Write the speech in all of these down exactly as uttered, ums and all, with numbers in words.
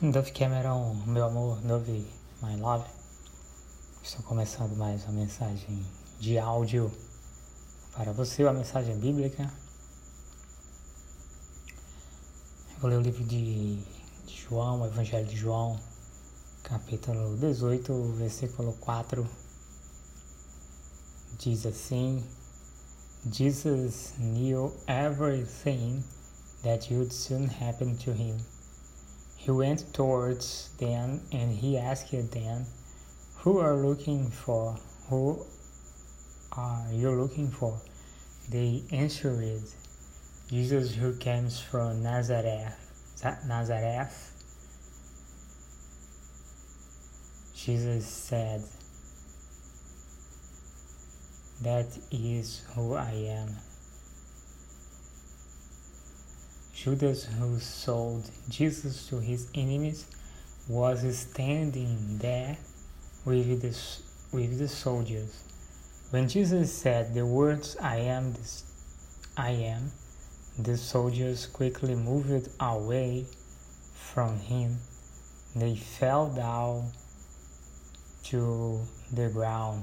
Dove Cameron, meu amor, Dove, my love. Estou começando mais uma mensagem de áudio para você, uma mensagem bíblica. Eu vou ler o livro de João, o Evangelho de João, capítulo dezoito, versículo quatro. Diz assim: Jesus knew everything that would soon happen to him. He went towards them and he asked them, Who are looking for? Who are you looking for? They answered, Jesus who comes from Nazareth. Nazareth. Jesus said, That is who I am. Judas, who sold Jesus to his enemies, was standing there with the, with the soldiers. When Jesus said the words, I am, this, I am, the soldiers quickly moved away from him. They fell down to the ground.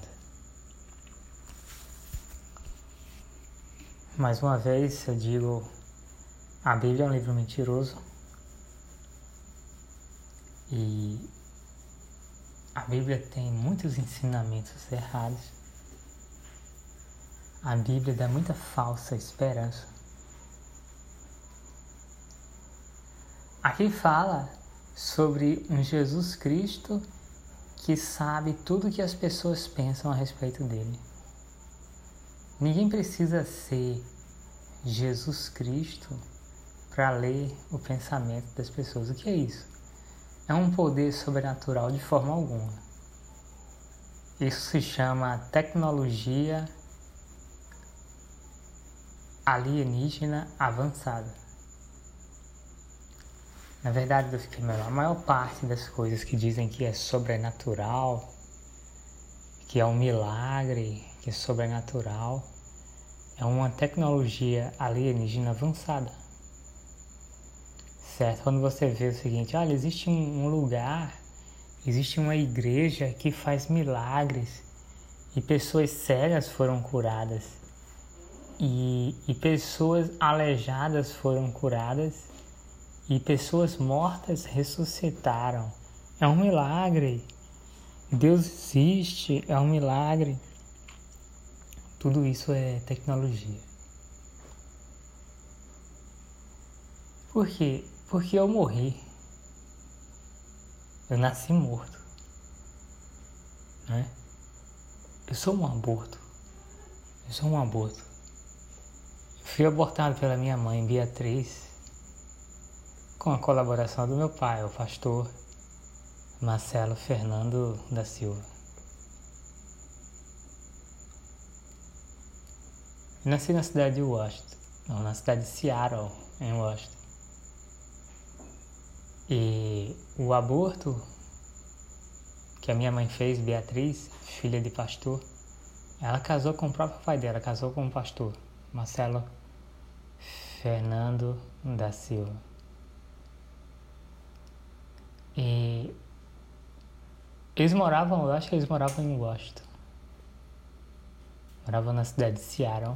Mais uma vez, eu digo, a Bíblia é um livro mentiroso e a Bíblia tem muitos ensinamentos errados. A Bíblia dá muita falsa esperança. Aqui fala sobre um Jesus Cristo que sabe tudo o que as pessoas pensam a respeito dele. Ninguém precisa ser Jesus Cristo para ler o pensamento das pessoas. O que é isso? É um poder sobrenatural de forma alguma. Isso se chama tecnologia alienígena avançada. Na verdade, Dove Cameron, a maior parte das coisas que dizem que é sobrenatural, que é um milagre, que é sobrenatural, é uma tecnologia alienígena avançada, certo? Quando você vê o seguinte, olha, existe um lugar, existe uma igreja que faz milagres e pessoas cegas foram curadas e, e pessoas aleijadas foram curadas e pessoas mortas ressuscitaram. É um milagre. Deus existe, é um milagre. Tudo isso é tecnologia. Por quê? Porque eu morri. Eu nasci morto. Né? Eu sou um aborto. Eu sou um aborto. Eu fui abortado pela minha mãe, Beatriz, com a colaboração do meu pai, o pastor Marcelo Fernando da Silva. Nasci na cidade de Washington, não, na cidade de Seattle, em Washington. E o aborto que a minha mãe fez, Beatriz, filha de pastor, ela casou com o próprio pai dela, casou com o pastor, Marcelo Fernando da Silva. E eles moravam, eu acho que eles moravam em Washington. Moravam na cidade de Seattle.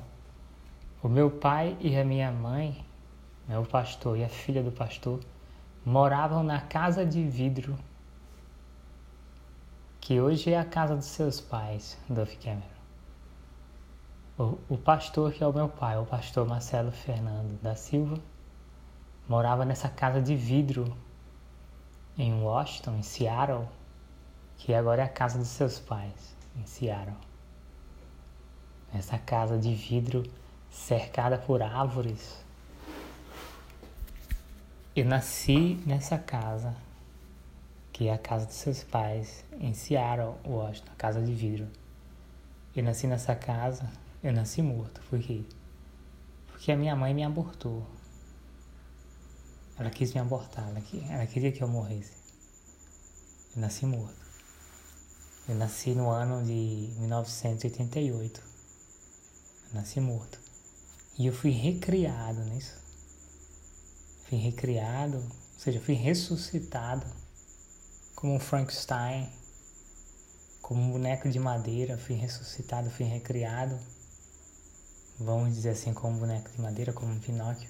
O meu pai e a minha mãe, né, o pastor e a filha do pastor, moravam na casa de vidro, que hoje é a casa dos seus pais, Dove Cameron. O, o pastor, que é o meu pai, o pastor Marcelo Fernando da Silva, morava nessa casa de vidro em Washington, em Seattle, que agora é a casa dos seus pais, em Seattle. Essa casa de vidro cercada por árvores. Eu nasci nessa casa, que é a casa dos seus pais, em Seattle, Washington, a casa de vidro. Eu nasci nessa casa, eu nasci morto. Por quê? Porque a minha mãe me abortou. Ela quis me abortar, ela, ela queria que eu morresse. Eu nasci morto. Eu nasci no ano de mil novecentos e oitenta e oito. Nasci morto. E eu fui recriado nisso. Fui recriado Ou seja, eu fui ressuscitado como um Frankenstein, como um boneco de madeira, fui ressuscitado, fui recriado. Vamos dizer assim, como um boneco de madeira, como um Pinóquio.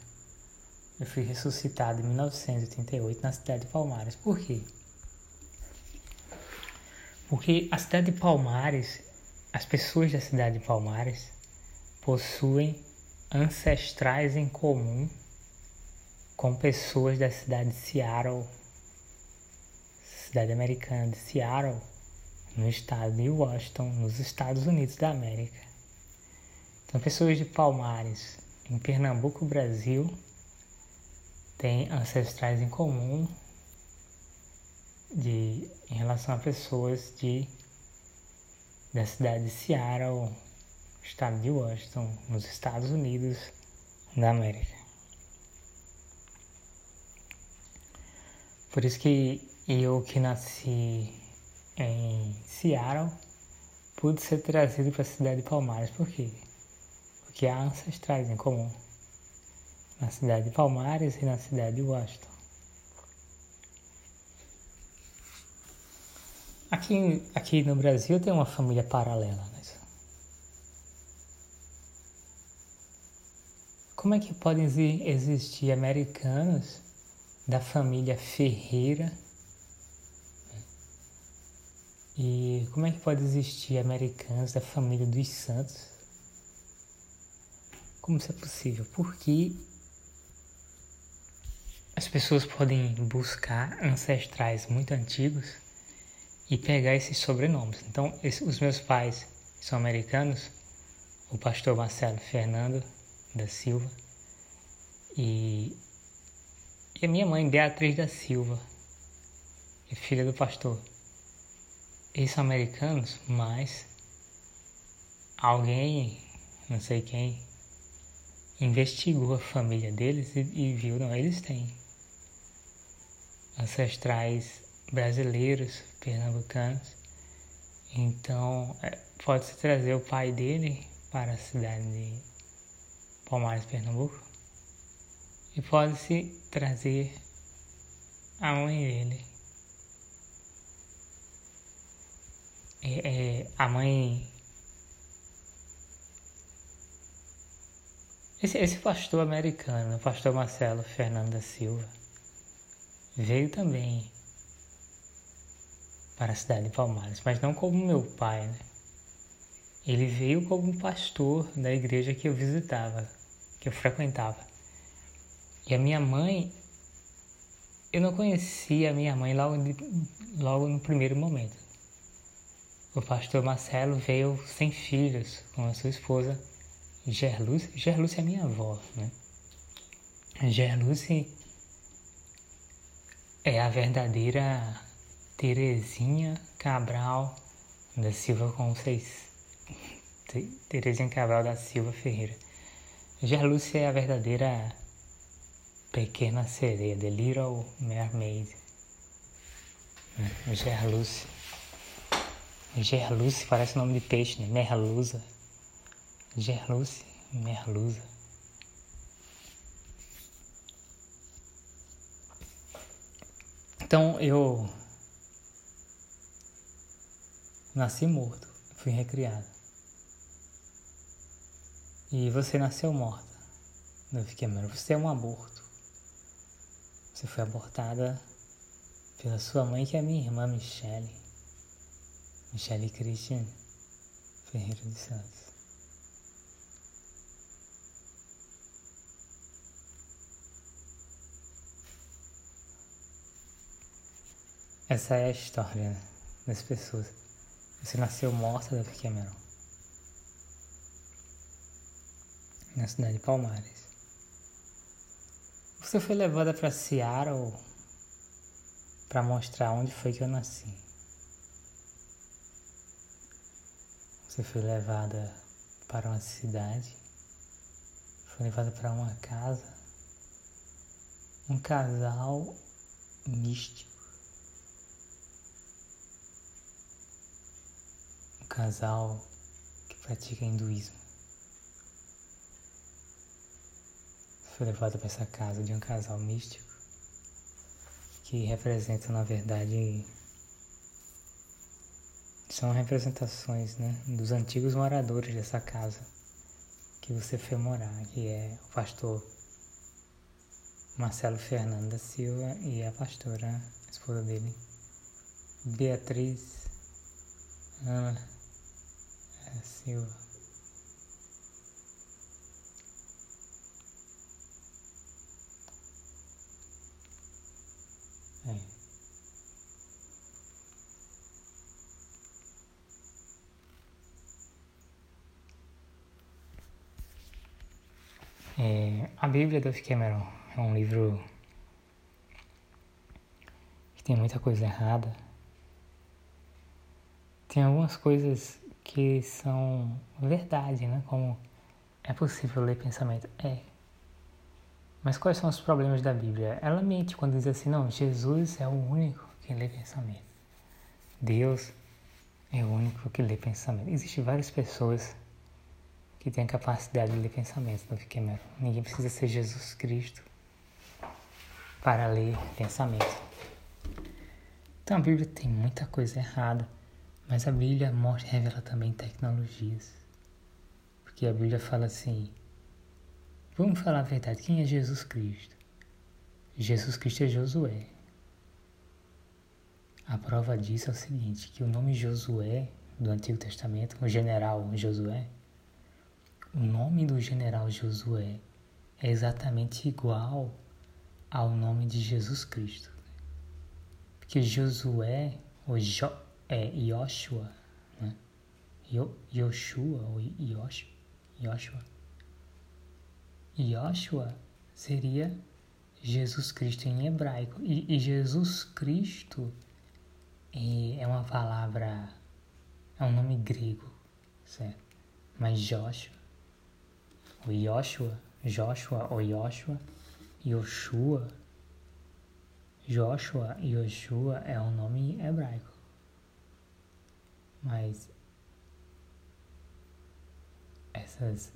Eu fui ressuscitado em mil novecentos e oitenta e oito na cidade de Palmares. Por quê? Porque a cidade de Palmares, as pessoas da cidade de Palmares possuem ancestrais em comum com pessoas da cidade de Seattle, cidade americana de Seattle, no estado de Washington, nos Estados Unidos da América. Então, pessoas de Palmares, em Pernambuco, Brasil, têm ancestrais em comum de, em relação a pessoas de, da cidade de Seattle, estado de Washington, nos Estados Unidos da América. Por isso que eu, que nasci em Seattle, pude ser trazido para a cidade de Palmares. Por quê? Que há ancestrais em comum na cidade de Palmares e na cidade de Washington. Aqui, aqui no Brasil tem uma família paralela. Né? Como é que podem existir americanos da família Ferreira? E como é que pode existir americanos da família dos Santos? Como isso é possível? Porque as pessoas podem buscar ancestrais muito antigos e pegar esses sobrenomes. Então, esse, os meus pais são americanos, o pastor Marcelo Fernando da Silva e, e a minha mãe, Beatriz da Silva, é filha do pastor. Eles são americanos, mas alguém, não sei quem, investigou a família deles e, e viu, não, eles têm ancestrais brasileiros, pernambucanos. Então, pode-se trazer o pai dele para a cidade de Palmares, Pernambuco, e pode-se trazer a mãe dele. É, é, a mãe... Esse, esse pastor americano, o pastor Marcelo Fernando da Silva, veio também para a cidade de Palmares, mas não como meu pai, né? Ele veio como pastor da igreja que eu visitava, que eu frequentava. E a minha mãe, eu não conhecia a minha mãe logo, de, logo no primeiro momento. O pastor Marcelo veio sem filhos, com a sua esposa, Gerlúcia. Gerlúcia é minha avó, né? Gerlúcia é a verdadeira Terezinha Cabral da Silva Conceição. Terezinha Cabral da Silva Ferreira. Gerlúcia é a verdadeira pequena sereia, The Little Mermaid. Gerlúcia. Gerlúcia parece o nome de peixe, né? Merluza. Gerlúcia, Merluza. Então, eu nasci morto, fui recriado. E você nasceu morta. Eu fiquei, mano, você é um aborto. Você foi abortada pela sua mãe, que é a minha irmã Michele. Michele Christian Ferreira de Santos. Essa é a história, né, das pessoas. Você nasceu morta, Dove Cameron, na cidade de Palmares. Você foi levada para Seattle para mostrar onde foi que eu nasci. Você foi levada para uma cidade, foi levada para uma casa, um casal místico. Casal que pratica hinduísmo. Foi levado para essa casa de um casal místico. que representam, na verdade, são representações, né, dos antigos moradores dessa casa que você foi morar, que é o pastor Marcelo Fernando da Silva e a pastora, a esposa dele, Beatriz da Silva. É, a Bíblia Dove Cameron é um livro que tem muita coisa errada. Tem algumas coisas que são verdade, né? Como é possível ler pensamento? É. Mas quais são os problemas da Bíblia? Ela mente quando diz assim, não, Jesus é o único que lê pensamento. Deus é o único que lê pensamento. Existem várias pessoas que tem a capacidade de ler pensamentos, Dove Cameron. Ninguém precisa ser Jesus Cristo para ler pensamento. Então a Bíblia tem muita coisa errada, mas a Bíblia mostra, revela também tecnologias. Porque a Bíblia fala assim, vamos falar a verdade, quem é Jesus Cristo? Jesus Cristo é Josué. A prova disso é o seguinte, que o nome Josué, do Antigo Testamento, o general Josué, o nome do general Josué é exatamente igual ao nome de Jesus Cristo. Porque Josué, ou jo, é Yoshua, né? Yo, Yoshua, ou Yosh, Yoshua. Yoshua seria Jesus Cristo em hebraico. E, e Jesus Cristo é uma palavra, é um nome grego, certo? Mas Joshua. O Joshua, Joshua ou Joshua, Yoshua, Joshua e Yoshua é um nome hebraico. Mas essas,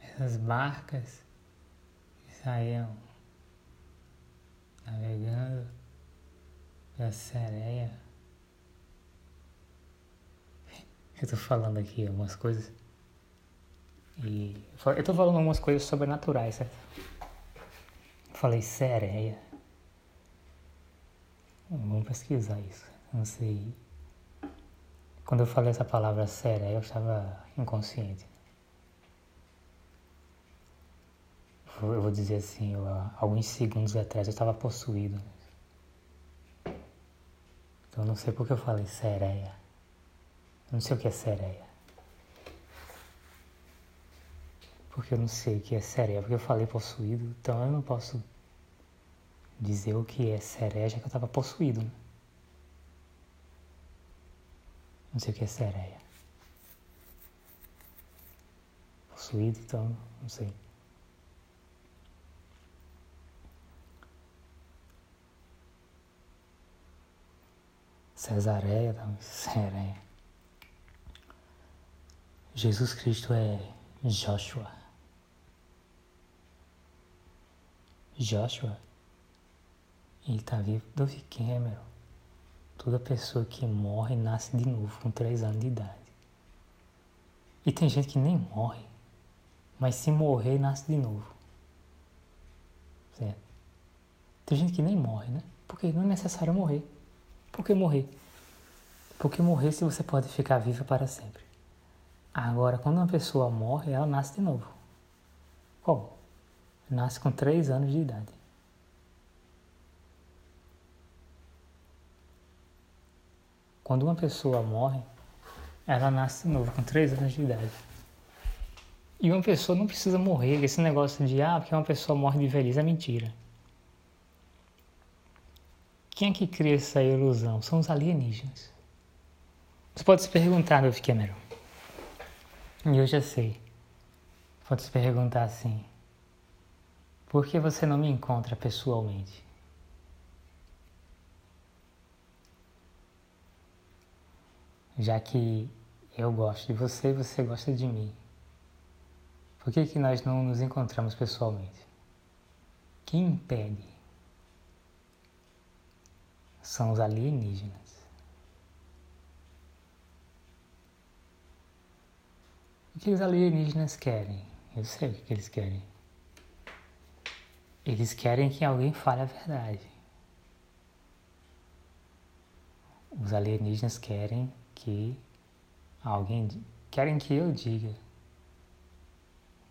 essas barcas que saíam navegando pela sereia, eu tô falando aqui algumas coisas. E eu tô falando algumas coisas sobrenaturais, certo? Eu falei sereia. Vamos pesquisar isso. Não sei. Quando eu falei essa palavra sereia, eu estava inconsciente. Eu vou dizer assim, eu, alguns segundos atrás eu estava possuído. Então eu não sei por que eu falei sereia. Eu não sei o que é sereia. Porque eu não sei o que é sereia, porque eu falei possuído, então eu não posso dizer o que é sereia, já que eu estava possuído. Né? Não sei o que é sereia. Possuído, então, não sei. Cesareia, então, sereia. Jesus Cristo é Joshua. Joshua, ele tá vivo. Dove Cameron, toda pessoa que morre nasce de novo com três anos de idade. E tem gente que nem morre, mas se morrer nasce de novo. Certo? Tem gente que nem morre, né? Porque não é necessário morrer. Por que morrer? Porque morrer se você pode ficar viva para sempre. Agora, quando uma pessoa morre, ela nasce de novo. Como? Nasce com três anos de idade. Quando uma pessoa morre, ela nasce de novo, com três anos de idade. E uma pessoa não precisa morrer. Esse negócio de, ah, porque uma pessoa morre de velhice é mentira. Quem é que cria essa ilusão? São os alienígenas. Você pode se perguntar, Dove Cameron. E eu já sei. Pode se perguntar assim, por que você não me encontra pessoalmente? Já que eu gosto de você e você gosta de mim, por que que nós não nos encontramos pessoalmente? Quem impede? são os alienígenas. O que os alienígenas querem? Eu sei o que eles querem. Eles querem que alguém fale a verdade. Os alienígenas querem que alguém... Querem que eu diga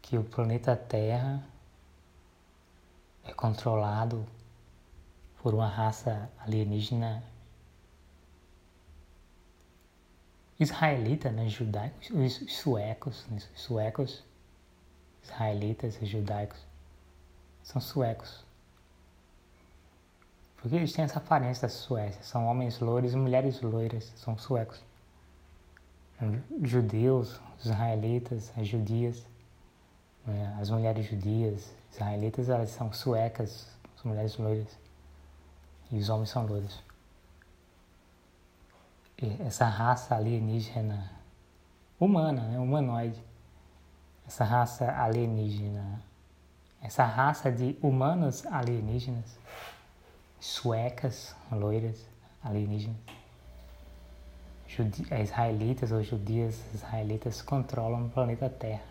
que o planeta Terra é controlado por uma raça alienígena israelita, né, judaicos, os suecos, né, os suecos, israelitas e judaicos, são suecos. Porque eles têm essa aparência da Suécia, são homens loiros e mulheres loiras, são suecos. Judeus, israelitas, as judias, né, as mulheres judias, israelitas, elas são suecas, as mulheres loiras, e os homens são loiros. Essa raça alienígena humana, né, humanoide, essa raça alienígena, essa raça de humanos alienígenas, suecas, loiras, alienígenas, Judi- israelitas ou judias, israelitas controlam o planeta Terra.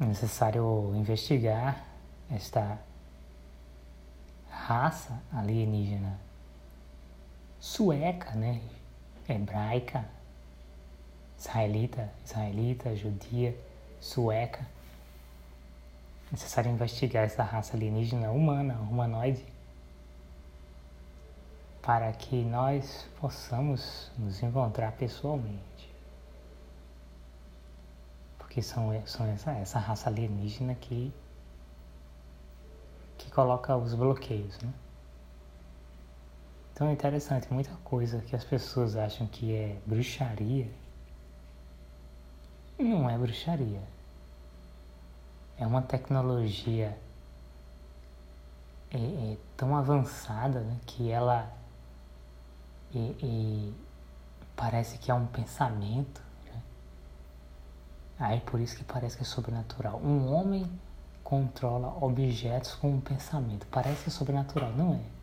É necessário investigar esta raça alienígena sueca, né, hebraica, israelita, israelita, judia, sueca. É necessário investigar essa raça alienígena humana, humanoide, para que nós possamos nos encontrar pessoalmente. Porque são, são essa, essa raça alienígena que, que coloca os bloqueios, né? Então é interessante, muita coisa que as pessoas acham que é bruxaria, não é bruxaria. É uma tecnologia é, é tão avançada, né, que ela é, é, parece que é um pensamento, né? Aí por isso que parece que é sobrenatural. Um homem controla objetos com um pensamento, parece que é sobrenatural, não é?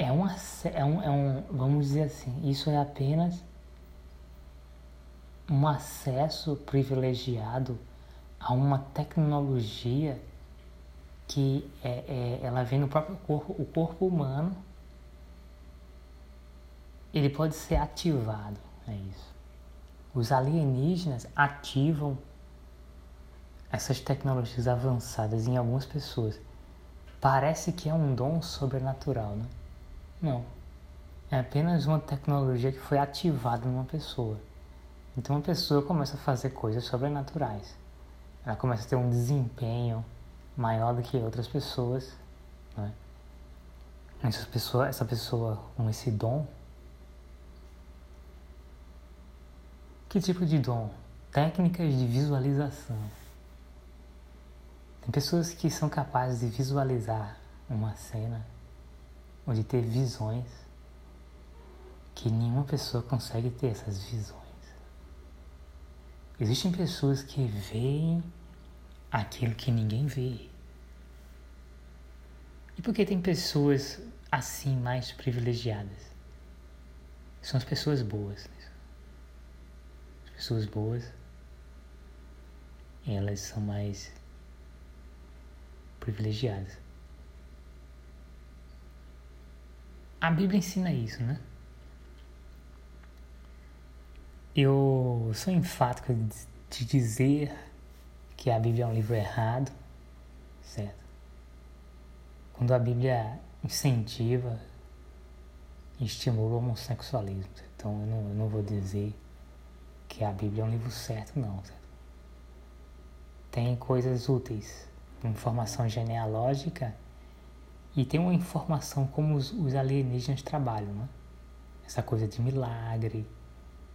É, uma, é, um, é um, vamos dizer assim, isso é apenas um acesso privilegiado a uma tecnologia que é, é, ela vem no próprio corpo. O corpo humano, ele pode ser ativado, é isso. Os alienígenas ativam essas tecnologias avançadas em algumas pessoas. Parece que é um dom sobrenatural, né? Não, é apenas uma tecnologia que foi ativada numa pessoa. Então uma pessoa começa a fazer coisas sobrenaturais. Ela começa a ter um desempenho maior do que outras pessoas, né? Essa pessoa, essa pessoa com esse dom. Que tipo de dom? Técnicas de visualização. Tem pessoas que são capazes de visualizar uma cena, ou de ter visões, que nenhuma pessoa consegue ter essas visões. Existem pessoas que veem aquilo que ninguém vê. E por que tem pessoas assim mais privilegiadas? São as pessoas boas, né? As pessoas boas, elas são mais privilegiadas. A Bíblia ensina isso, né? Eu sou enfático de dizer que a Bíblia é um livro errado, certo? Quando a Bíblia incentiva e estimula o homossexualismo, certo? Então eu não, eu não vou dizer que a Bíblia é um livro certo, não, certo? Tem coisas úteis, informação genealógica. E tem uma informação como os, os alienígenas trabalham, né? Essa coisa de milagre,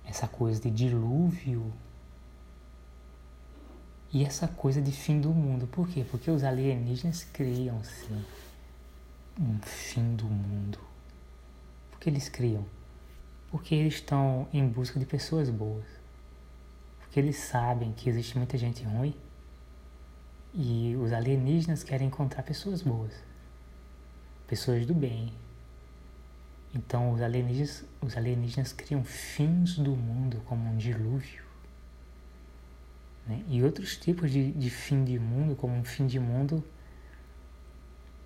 essa coisa de dilúvio e essa coisa de fim do mundo. Por quê? Porque os alienígenas criam, sim, um fim do mundo. Por que eles criam? Porque eles estão em busca de pessoas boas. Porque eles sabem que existe muita gente ruim e os alienígenas querem encontrar pessoas boas. pessoas do bem. Então os alienígenas, os alienígenas criam fins do mundo, como um dilúvio, né? E outros tipos de, de fim de mundo, como um fim de mundo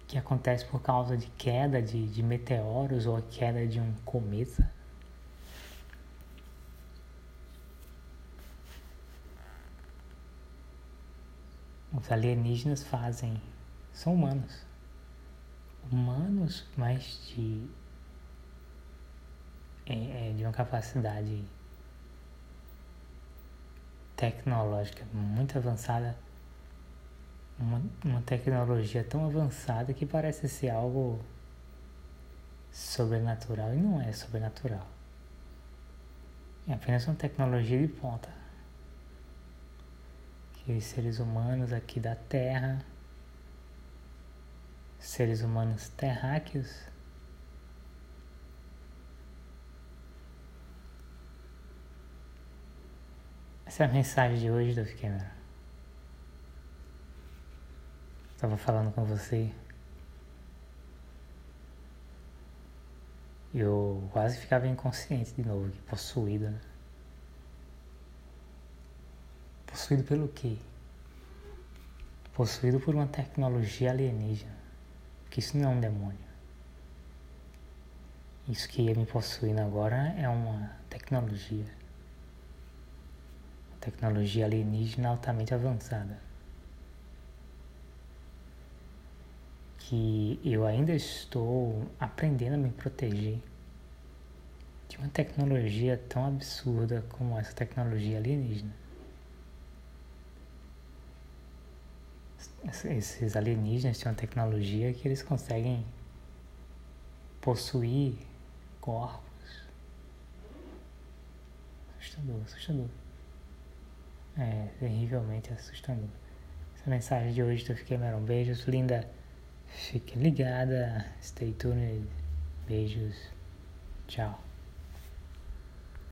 que acontece por causa de queda de, de meteoros ou a queda de um cometa. Os alienígenas fazem, são humanos, humanos, mas de, é, de uma capacidade tecnológica muito avançada. Uma, uma tecnologia tão avançada que parece ser algo sobrenatural, e não é sobrenatural. É apenas uma tecnologia de ponta que os seres humanos aqui da Terra, seres humanos terráqueos, essa é a mensagem de hoje, Dove Cameron. Estava falando com você e eu quase ficava inconsciente de novo, possuído, né? Possuído pelo quê? Possuído por uma tecnologia alienígena, porque isso não é um demônio. Isso que ia me possuindo agora é uma tecnologia, uma tecnologia alienígena altamente avançada, que eu ainda estou aprendendo a me proteger de uma tecnologia tão absurda como essa tecnologia alienígena. Esses alienígenas têm uma tecnologia que eles conseguem possuir corpos. Assustador, assustador. É, terrivelmente assustador. Essa mensagem de hoje, Dove Cameron. Beijos, linda. Fique ligada, stay tuned, beijos, tchau.